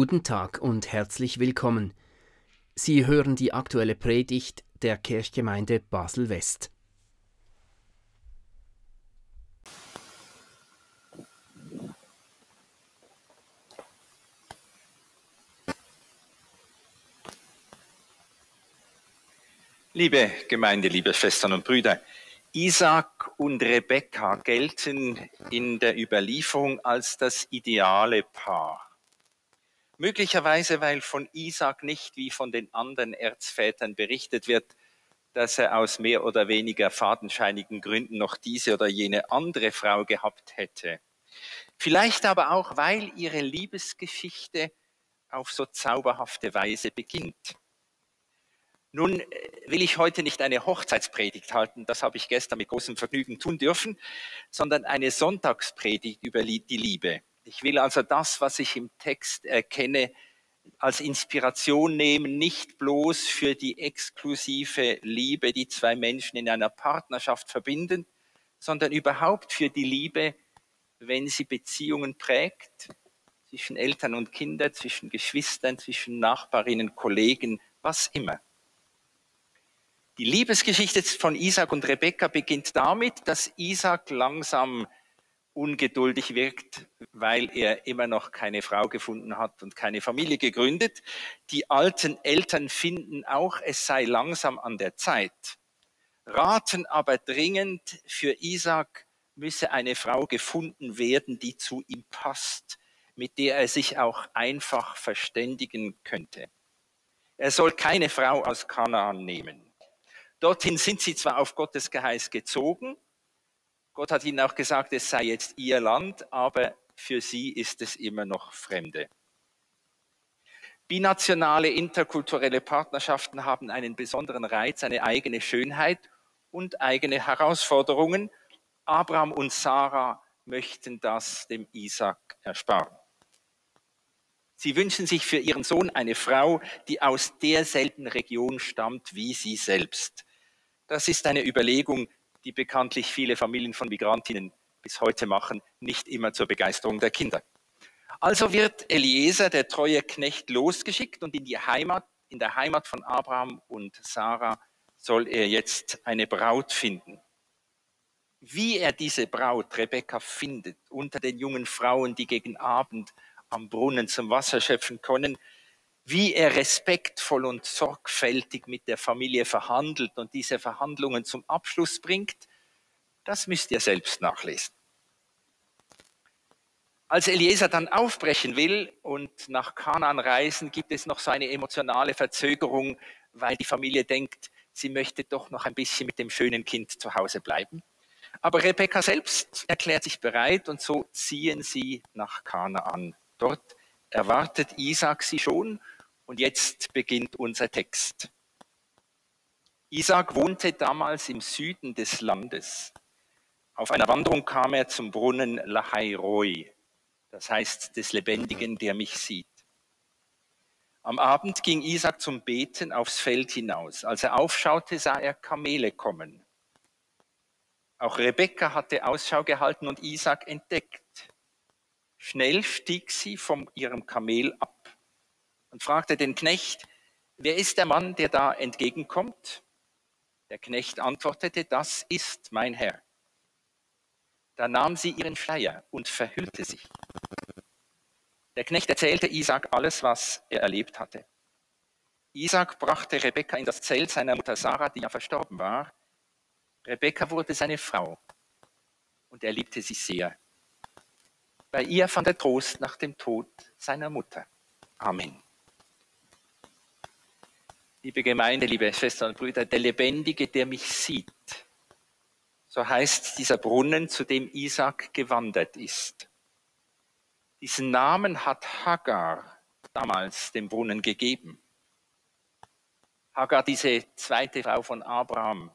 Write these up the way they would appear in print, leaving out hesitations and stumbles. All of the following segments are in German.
Guten Tag und herzlich willkommen. Sie hören die aktuelle Predigt der Kirchgemeinde Basel-West. Liebe Gemeinde, liebe Schwestern und Brüder, Isaak und Rebekka gelten in der Überlieferung als das ideale Paar. Möglicherweise, weil von Isaak nicht wie von den anderen Erzvätern berichtet wird, dass er aus mehr oder weniger fadenscheinigen Gründen noch diese oder jene andere Frau gehabt hätte. Vielleicht aber auch, weil ihre Liebesgeschichte auf so zauberhafte Weise beginnt. Nun will ich heute nicht eine Hochzeitspredigt halten, das habe ich gestern mit großem Vergnügen tun dürfen, sondern eine Sonntagspredigt über die Liebe. Ich will also das, was ich im Text erkenne, als Inspiration nehmen, nicht bloß für die exklusive Liebe, die zwei Menschen in einer Partnerschaft verbinden, sondern überhaupt für die Liebe, wenn sie Beziehungen prägt, zwischen Eltern und Kindern, zwischen Geschwistern, zwischen Nachbarinnen, Kollegen, was immer. Die Liebesgeschichte von Isaak und Rebekka beginnt damit, dass Isaak langsam ungeduldig wirkt, weil er immer noch keine Frau gefunden hat und keine Familie gegründet. Die alten Eltern finden auch, es sei langsam an der Zeit, raten aber dringend, für Isaak müsse eine Frau gefunden werden, die zu ihm passt, mit der er sich auch einfach verständigen könnte. Er soll keine Frau aus Kanaan nehmen. Dorthin sind sie zwar auf Gottes Geheiß gezogen, Gott hat ihnen auch gesagt, es sei jetzt ihr Land, aber für sie ist es immer noch Fremde. Binationale, interkulturelle Partnerschaften haben einen besonderen Reiz, eine eigene Schönheit und eigene Herausforderungen. Abraham und Sarah möchten das dem Isaak ersparen. Sie wünschen sich für ihren Sohn eine Frau, die aus derselben Region stammt wie sie selbst. Das ist eine Überlegung, die bekanntlich viele Familien von Migrantinnen bis heute machen, nicht immer zur Begeisterung der Kinder. Also wird Eliezer, der treue Knecht, losgeschickt und in der Heimat von Abraham und Sarah soll er jetzt eine Braut finden. Wie er diese Braut, Rebekka, findet, unter den jungen Frauen, die gegen Abend am Brunnen zum Wasser schöpfen können, wie er respektvoll und sorgfältig mit der Familie verhandelt und diese Verhandlungen zum Abschluss bringt, das müsst ihr selbst nachlesen. Als Eliezer dann aufbrechen will und nach Kanaan reisen, gibt es noch so eine emotionale Verzögerung, weil die Familie denkt, sie möchte doch noch ein bisschen mit dem schönen Kind zu Hause bleiben. Aber Rebekka selbst erklärt sich bereit und so ziehen sie nach Kanaan. Dort erwartet Isaak sie schon und jetzt beginnt unser Text. Isaak wohnte damals im Süden des Landes. Auf einer Wanderung kam er zum Brunnen Lahai-Roi, das heißt des Lebendigen, der mich sieht. Am Abend ging Isaak zum Beten aufs Feld hinaus. Als er aufschaute, sah er Kamele kommen. Auch Rebekka hatte Ausschau gehalten und Isaak entdeckt. Schnell stieg sie von ihrem Kamel ab und fragte den Knecht, wer ist der Mann, der da entgegenkommt? Der Knecht antwortete, das ist mein Herr. Da nahm sie ihren Schleier und verhüllte sich. Der Knecht erzählte Isaak alles, was er erlebt hatte. Isaak brachte Rebekka in das Zelt seiner Mutter Sarah, die ja verstorben war. Rebekka wurde seine Frau und er liebte sie sehr. Bei ihr fand er Trost nach dem Tod seiner Mutter. Amen. Liebe Gemeinde, liebe Schwestern und Brüder, der Lebendige, der mich sieht, so heißt dieser Brunnen, zu dem Isaak gewandert ist. Diesen Namen hat Hagar damals dem Brunnen gegeben. Hagar, diese zweite Frau von Abraham,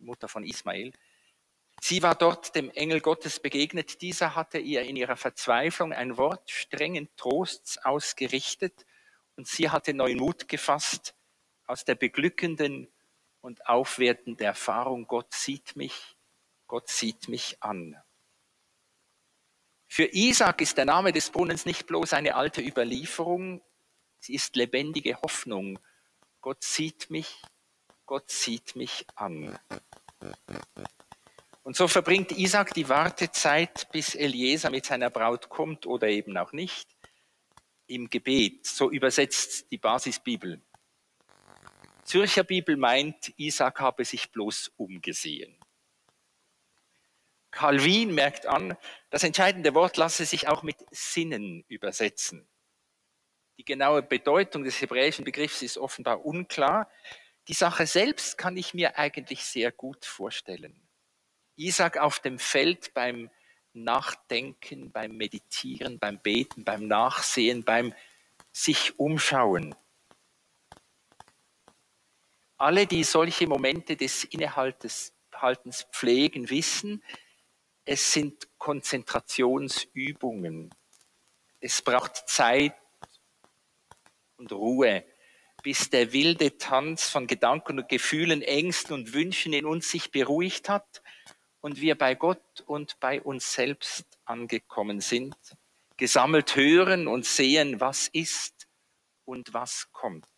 Mutter von Ismael, sie war dort dem Engel Gottes begegnet. Dieser hatte ihr in ihrer Verzweiflung ein Wort strengen Trosts ausgerichtet und sie hatte neuen Mut gefasst aus der beglückenden und aufwertenden Erfahrung, Gott sieht mich an. Für Isaak ist der Name des Brunnens nicht bloß eine alte Überlieferung, sie ist lebendige Hoffnung. Gott sieht mich an. Und so verbringt Isaak die Wartezeit, bis Eliezer mit seiner Braut kommt oder eben auch nicht, im Gebet. So übersetzt die Basisbibel. Zürcher Bibel meint, Isaak habe sich bloß umgesehen. Calvin merkt an, das entscheidende Wort lasse sich auch mit Sinnen übersetzen. Die genaue Bedeutung des hebräischen Begriffs ist offenbar unklar. Die Sache selbst kann ich mir eigentlich sehr gut vorstellen. Isaak auf dem Feld beim Nachdenken, beim Meditieren, beim Beten, beim Nachsehen, beim sich umschauen. Alle, die solche Momente des Innehaltens pflegen, wissen, es sind Konzentrationsübungen. Es braucht Zeit und Ruhe, bis der wilde Tanz von Gedanken und Gefühlen, Ängsten und Wünschen in uns sich beruhigt hat und wir bei Gott und bei uns selbst angekommen sind, gesammelt hören und sehen, was ist und was kommt.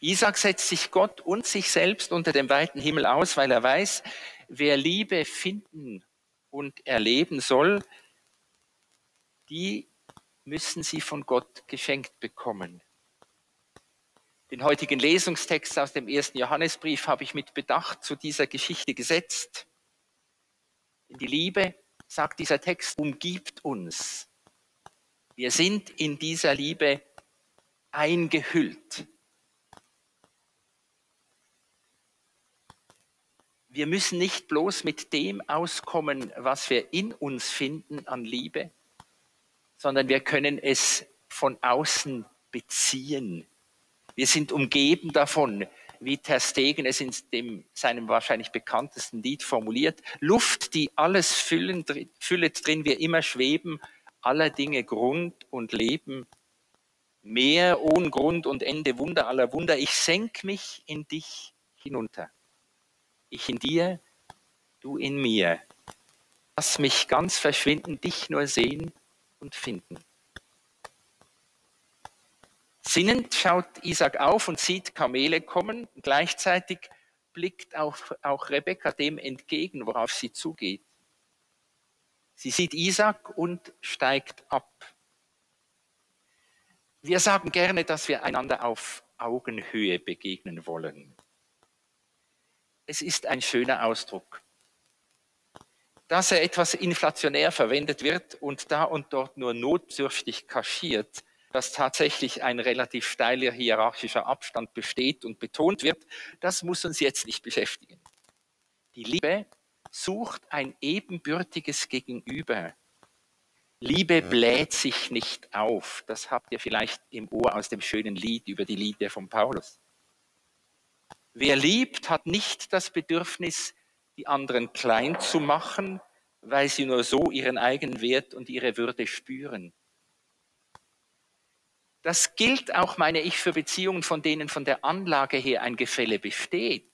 Isaak setzt sich Gott und sich selbst unter dem weiten Himmel aus, weil er weiß, wer Liebe finden und erleben soll, die müssen sie von Gott geschenkt bekommen. Den heutigen Lesungstext aus dem ersten Johannesbrief habe ich mit Bedacht zu dieser Geschichte gesetzt. Die Liebe, sagt dieser Text, umgibt uns. Wir sind in dieser Liebe eingehüllt. Wir müssen nicht bloß mit dem auskommen, was wir in uns finden an Liebe, sondern wir können es von außen beziehen. Wir sind umgeben davon, wie Tersteegen es in seinem wahrscheinlich bekanntesten Lied formuliert, Luft, die alles füllet, drin wir immer schweben, aller Dinge Grund und Leben, Meer ohne Grund und Ende, Wunder aller Wunder, ich senk mich in dich hinunter. Ich in dir, du in mir. Lass mich ganz verschwinden, dich nur sehen und finden. Sinnend schaut Isaak auf und sieht Kamele kommen. Gleichzeitig blickt auch Rebekka dem entgegen, worauf sie zugeht. Sie sieht Isaak und steigt ab. Wir sagen gerne, dass wir einander auf Augenhöhe begegnen wollen. Es ist ein schöner Ausdruck. Dass er etwas inflationär verwendet wird und da und dort nur notdürftig kaschiert, dass tatsächlich ein relativ steiler hierarchischer Abstand besteht und betont wird, das muss uns jetzt nicht beschäftigen. Die Liebe sucht ein ebenbürtiges Gegenüber. Liebe bläht sich nicht auf. Das habt ihr vielleicht im Ohr aus dem schönen Lied über die Liebe von Paulus. Wer liebt, hat nicht das Bedürfnis, die anderen klein zu machen, weil sie nur so ihren eigenen Wert und ihre Würde spüren. Das gilt auch, meine ich, für Beziehungen, von denen von der Anlage her ein Gefälle besteht.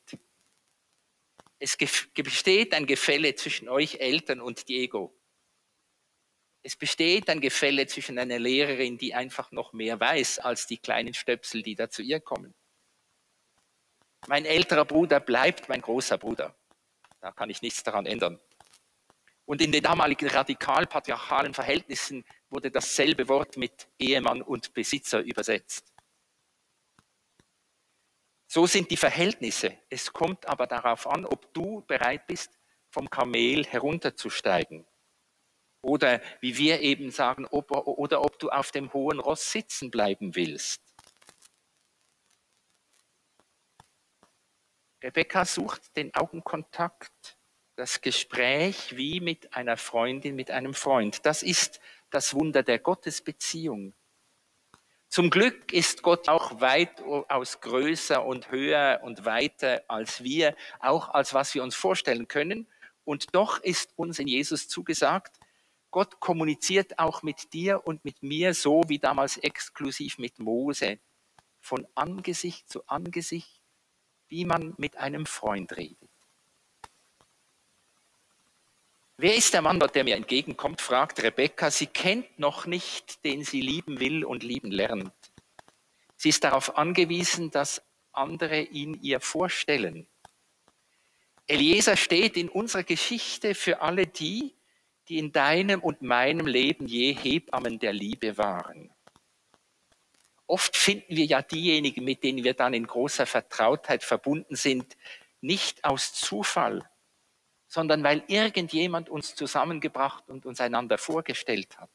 Es besteht ein Gefälle zwischen euch Eltern und Diego. Es besteht ein Gefälle zwischen einer Lehrerin, die einfach noch mehr weiß, als die kleinen Stöpsel, die da zu ihr kommen. Mein älterer Bruder bleibt mein großer Bruder. Da kann ich nichts daran ändern. Und in den damaligen radikal-patriarchalen Verhältnissen wurde dasselbe Wort mit Ehemann und Besitzer übersetzt. So sind die Verhältnisse. Es kommt aber darauf an, ob du bereit bist, vom Kamel herunterzusteigen. Oder, wie wir eben sagen, ob du auf dem hohen Ross sitzen bleiben willst. Rebekka sucht den Augenkontakt, das Gespräch wie mit einer Freundin, mit einem Freund. Das ist das Wunder der Gottesbeziehung. Zum Glück ist Gott auch weitaus größer und höher und weiter als wir, auch als was wir uns vorstellen können. Und doch ist uns in Jesus zugesagt, Gott kommuniziert auch mit dir und mit mir, so wie damals exklusiv mit Mose, von Angesicht zu Angesicht, wie man mit einem Freund redet. Wer ist der Mann dort, der mir entgegenkommt, fragt Rebekka. Sie kennt noch nicht, den sie lieben will und lieben lernt. Sie ist darauf angewiesen, dass andere ihn ihr vorstellen. Eliezer steht in unserer Geschichte für alle die, die in deinem und meinem Leben je Hebammen der Liebe waren. Oft finden wir ja diejenigen, mit denen wir dann in großer Vertrautheit verbunden sind, nicht aus Zufall, sondern weil irgendjemand uns zusammengebracht und uns einander vorgestellt hat.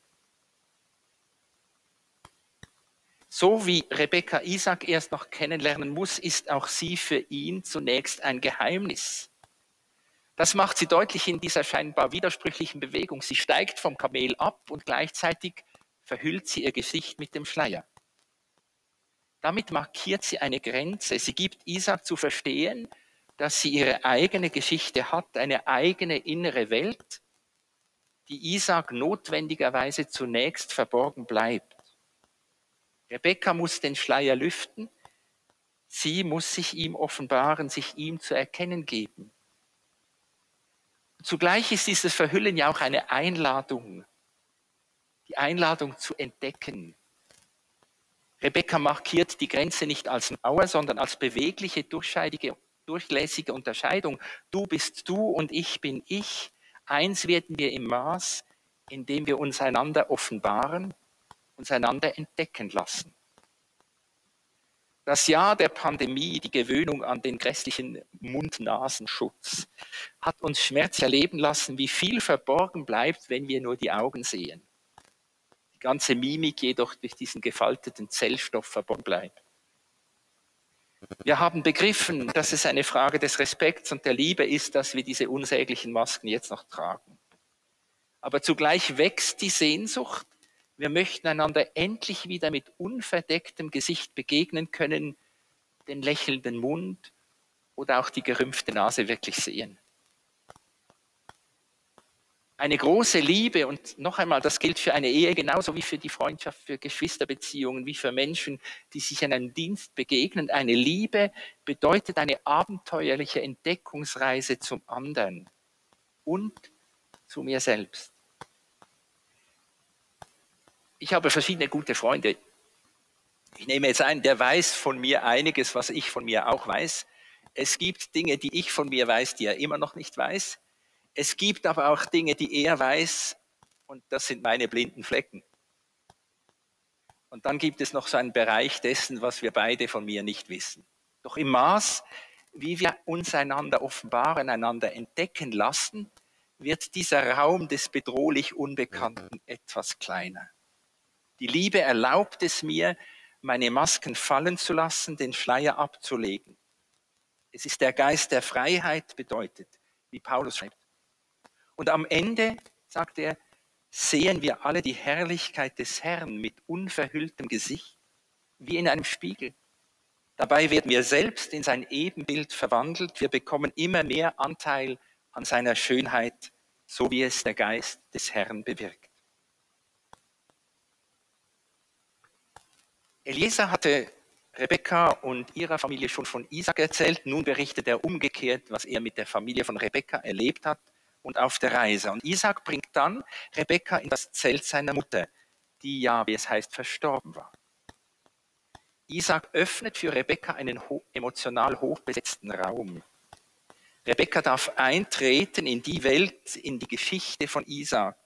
So wie Rebekka Isaak erst noch kennenlernen muss, ist auch sie für ihn zunächst ein Geheimnis. Das macht sie deutlich in dieser scheinbar widersprüchlichen Bewegung. Sie steigt vom Kamel ab und gleichzeitig verhüllt sie ihr Gesicht mit dem Schleier. Damit markiert sie eine Grenze. Sie gibt Isaak zu verstehen, dass sie ihre eigene Geschichte hat, eine eigene innere Welt, die Isaak notwendigerweise zunächst verborgen bleibt. Rebekka muss den Schleier lüften, sie muss sich ihm offenbaren, sich ihm zu erkennen geben. Zugleich ist dieses Verhüllen ja auch eine Einladung, die Einladung zu entdecken. Rebekka markiert die Grenze nicht als Mauer, sondern als bewegliche, durchlässige Unterscheidung. Du bist du und ich bin ich. Eins werden wir im Maß, indem wir uns einander offenbaren, uns einander entdecken lassen. Das Jahr der Pandemie, die Gewöhnung an den grässlichen Mund-Nasen-Schutz, hat uns Schmerz erleben lassen, wie viel verborgen bleibt, wenn wir nur die Augen sehen. Die ganze Mimik jedoch durch diesen gefalteten Zellstoff verborgen bleibt. Wir haben begriffen, dass es eine Frage des Respekts und der Liebe ist, dass wir diese unsäglichen Masken jetzt noch tragen. Aber zugleich wächst die Sehnsucht. Wir möchten einander endlich wieder mit unverdecktem Gesicht begegnen können, den lächelnden Mund oder auch die gerümpfte Nase wirklich sehen. Eine große Liebe, und noch einmal, das gilt für eine Ehe genauso wie für die Freundschaft, für Geschwisterbeziehungen, wie für Menschen, die sich in einem Dienst begegnen. Eine Liebe bedeutet eine abenteuerliche Entdeckungsreise zum anderen und zu mir selbst. Ich habe verschiedene gute Freunde. Ich nehme jetzt einen, der weiß von mir einiges, was ich von mir auch weiß. Es gibt Dinge, die ich von mir weiß, die er immer noch nicht weiß. Es gibt aber auch Dinge, die er weiß, und das sind meine blinden Flecken. Und dann gibt es noch so einen Bereich dessen, was wir beide von mir nicht wissen. Doch im Maß, wie wir uns einander offenbaren, einander entdecken lassen, wird dieser Raum des bedrohlich Unbekannten etwas kleiner. Die Liebe erlaubt es mir, meine Masken fallen zu lassen, den Schleier abzulegen. Es ist der Geist der Freiheit, bedeutet, wie Paulus schreibt. Und am Ende, sagt er, sehen wir alle die Herrlichkeit des Herrn mit unverhülltem Gesicht, wie in einem Spiegel. Dabei werden wir selbst in sein Ebenbild verwandelt. Wir bekommen immer mehr Anteil an seiner Schönheit, so wie es der Geist des Herrn bewirkt. Eliezer hatte Rebekka und ihrer Familie schon von Isaak erzählt. Nun berichtet er umgekehrt, was er mit der Familie von Rebekka erlebt hat und auf der Reise. Und Isaak bringt dann Rebekka in das Zelt seiner Mutter, die ja, wie es heißt, verstorben war. Isaak öffnet für Rebekka einen emotional hochbesetzten Raum. Rebekka darf eintreten in die Welt, in die Geschichte von Isaak.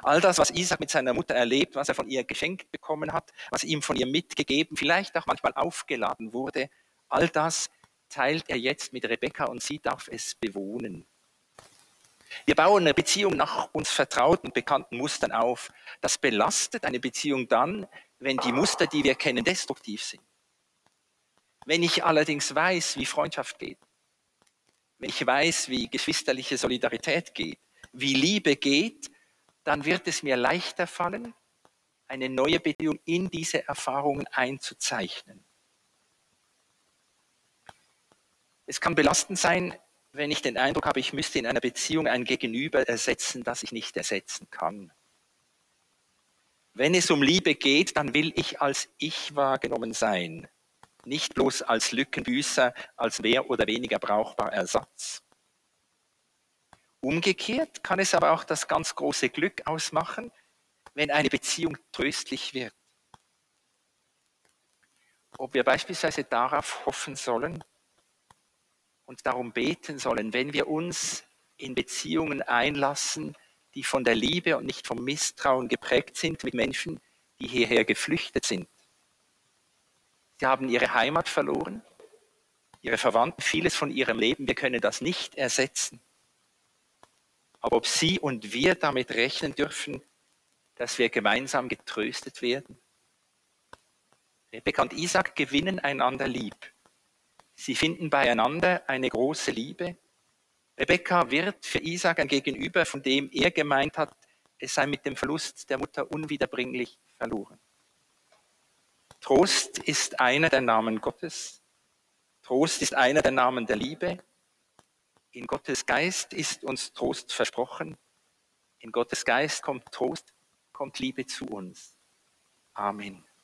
All das, was Isaak mit seiner Mutter erlebt, was er von ihr geschenkt bekommen hat, was ihm von ihr mitgegeben, vielleicht auch manchmal aufgeladen wurde, all das teilt er jetzt mit Rebekka und sie darf es bewohnen. Wir bauen eine Beziehung nach uns vertrauten, bekannten Mustern auf. Das belastet eine Beziehung dann, wenn die Muster, die wir kennen, destruktiv sind. Wenn ich allerdings weiß, wie Freundschaft geht, wenn ich weiß, wie geschwisterliche Solidarität geht, wie Liebe geht, dann wird es mir leichter fallen, eine neue Beziehung in diese Erfahrungen einzuzeichnen. Es kann belastend sein, wenn ich den Eindruck habe, ich müsste in einer Beziehung ein Gegenüber ersetzen, das ich nicht ersetzen kann. Wenn es um Liebe geht, dann will ich als ich wahrgenommen sein, nicht bloß als Lückenbüßer, als mehr oder weniger brauchbarer Ersatz. Umgekehrt kann es aber auch das ganz große Glück ausmachen, wenn eine Beziehung tröstlich wird. Ob wir beispielsweise darauf hoffen sollen und darum beten sollen, wenn wir uns in Beziehungen einlassen, die von der Liebe und nicht vom Misstrauen geprägt sind, mit Menschen, die hierher geflüchtet sind. Sie haben ihre Heimat verloren, ihre Verwandten, vieles von ihrem Leben. Wir können das nicht ersetzen. Aber ob Sie und wir damit rechnen dürfen, dass wir gemeinsam getröstet werden. Rebekka und Isaak gewinnen einander lieb. Sie finden beieinander eine große Liebe. Rebekka wird für Isaak ein Gegenüber, von dem er gemeint hat, es sei mit dem Verlust der Mutter unwiederbringlich verloren. Trost ist einer der Namen Gottes. Trost ist einer der Namen der Liebe. In Gottes Geist ist uns Trost versprochen. In Gottes Geist kommt Trost, kommt Liebe zu uns. Amen.